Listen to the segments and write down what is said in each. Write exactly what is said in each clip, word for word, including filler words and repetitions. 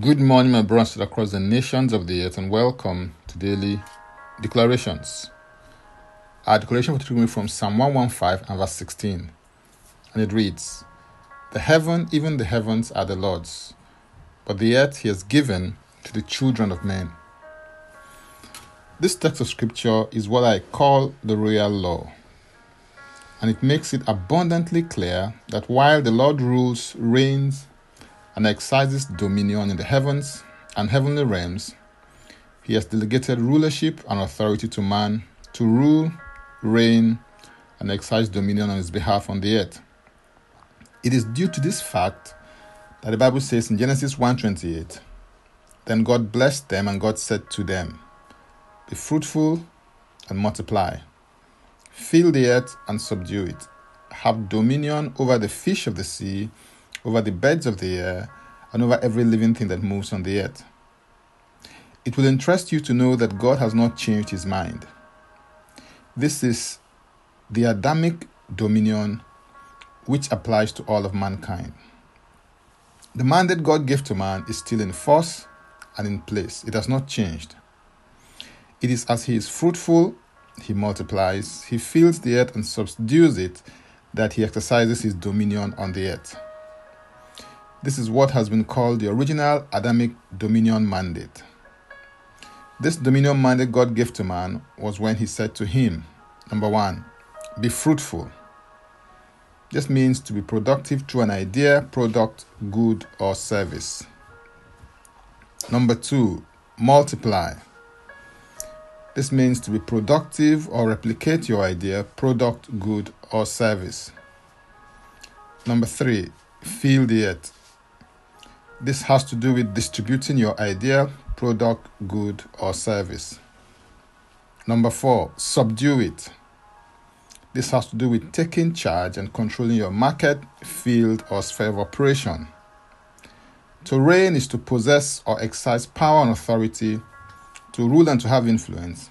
Good morning, my brothers across the nations of the earth, and welcome to Daily Declarations. Our declaration for today from Psalm one fifteen and verse sixteen, and it reads, "The heaven, even the heavens, are the Lord's, but the earth He has given to the children of men." This text of scripture is what I call the royal law, and it makes it abundantly clear that while the Lord rules, reigns, and exercises dominion in the heavens and heavenly realms, He has delegated rulership and authority to man to rule, reign, and exercise dominion on His behalf on the earth. It is due to this fact that the Bible says in Genesis one twenty-eight, "Then God blessed them, and God said to them, Be fruitful and multiply. Fill the earth and subdue it. Have dominion over the fish of the sea, over the birds of the air, and over every living thing that moves on the earth." It will interest you to know that God has not changed His mind. This is the Adamic dominion which applies to all of mankind. The mandate God gave to man is still in force and in place. It has not changed. It is as He is fruitful, He multiplies, He fills the earth and subdues it, that He exercises His dominion on the earth. This is what has been called the original Adamic dominion mandate. This dominion mandate God gave to man was when He said to him, number one, be fruitful. This means to be productive through an idea, product, good, or service. Number two, multiply. This means to be productive or replicate your idea, product, good, or service. Number three, fill the earth. This has to do with distributing your idea, product, good, or service. Number four, subdue it. This has to do with taking charge and controlling your market, field, or sphere of operation. To reign is to possess or exercise power and authority, to rule and to have influence.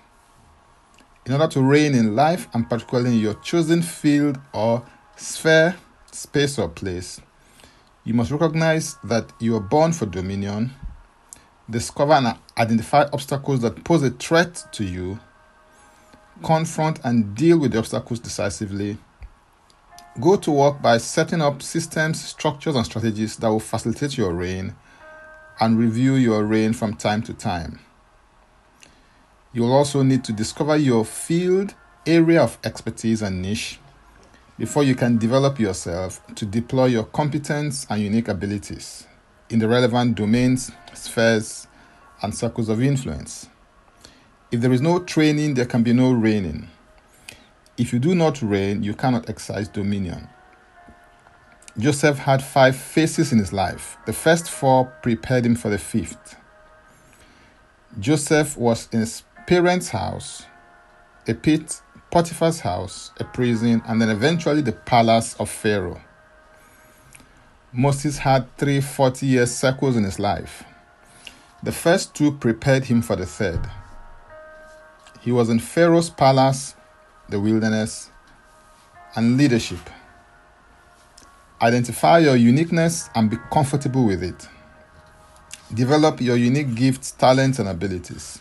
In order to reign in life, and particularly in your chosen field or sphere, space, or place, you must recognize that you are born for dominion, discover and identify obstacles that pose a threat to you, confront and deal with the obstacles decisively, go to work by setting up systems, structures, and strategies that will facilitate your reign, and review your reign from time to time. You will also need to discover your field, area of expertise, and niche before you can develop yourself to deploy your competence and unique abilities in the relevant domains, spheres, and circles of influence. If there is no training, there can be no reigning. If you do not reign, you cannot exercise dominion. Joseph had five phases in his life. The first four prepared him for the fifth. Joseph was in his parents' house, a pit, Potiphar's house, a prison, and then eventually the palace of Pharaoh. Moses had three forty-year cycles in his life. The first two prepared him for the third. He was in Pharaoh's palace, the wilderness, and leadership. Identify your uniqueness and be comfortable with it. Develop your unique gifts, talents, and abilities.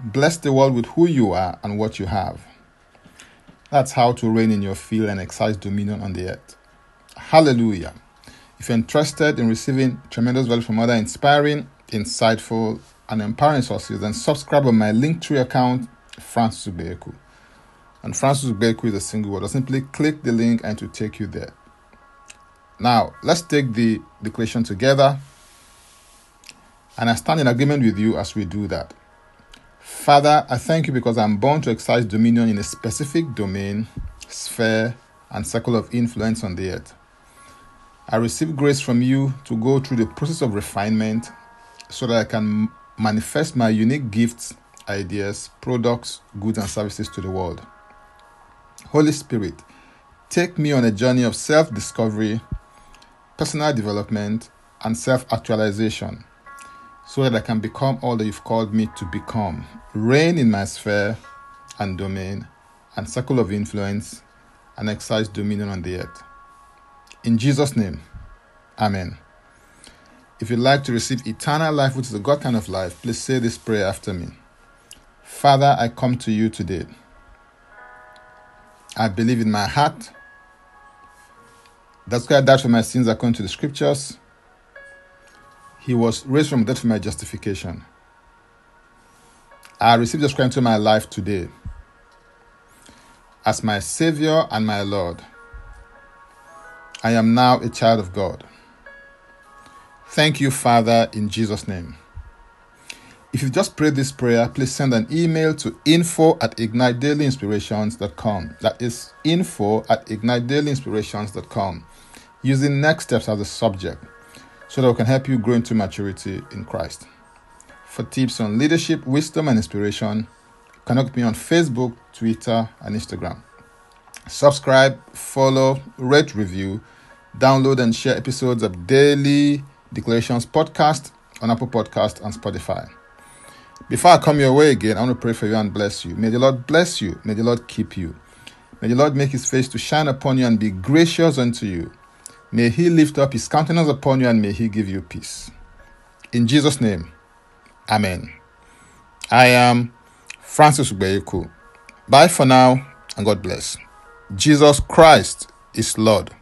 Bless the world with who you are and what you have. That's how to reign in your field and exercise dominion on the earth. Hallelujah. If you're interested in receiving tremendous value from other inspiring, insightful, and empowering sources, then subscribe on my Linktree account, Francis Ubeku. And Francis Ubeku is a single word. Or simply click the link and it will take you there. Now, let's take the declaration together. And I stand in agreement with you as we do that. Father, I thank You because I'm born to exercise dominion in a specific domain, sphere, and circle of influence on the earth. I receive grace from You to go through the process of refinement so that I can manifest my unique gifts, ideas, products, goods, and services to the world. Holy Spirit, take me on a journey of self-discovery, personal development, and self-actualization so that I can become all that You've called me to become. Reign in my sphere and domain and circle of influence and exercise dominion on the earth. In Jesus' name, Amen. If you'd like to receive eternal life, which is a God kind of life, please say this prayer after me. Father, I come to you today. I believe in my heart that God died for my sins according to the scriptures. He was raised from death for my justification. I receive Jesus Christ into my life today as my Savior and my Lord. I am now a child of God. Thank you, Father, in Jesus' name. If you've just prayed this prayer, please send an email to info at ignite daily inspirations dot com. That is info at ignite daily inspirations dot com, using next steps as the subject, so that we can help you grow into maturity in Christ. For tips on leadership, wisdom, and inspiration, connect me on Facebook, Twitter, and Instagram. Subscribe, follow, rate, review, download, and share episodes of Daily Declarations podcast on Apple Podcast and Spotify. Before I come your way again, I want to pray for you and bless you. May the Lord bless you. May the Lord keep you. May the Lord make his face to shine upon you and be gracious unto you. May he lift up his countenance upon you and may he give you peace. In Jesus' name, amen. I am Francis Ubeku. Bye for now and God bless. Jesus Christ is Lord.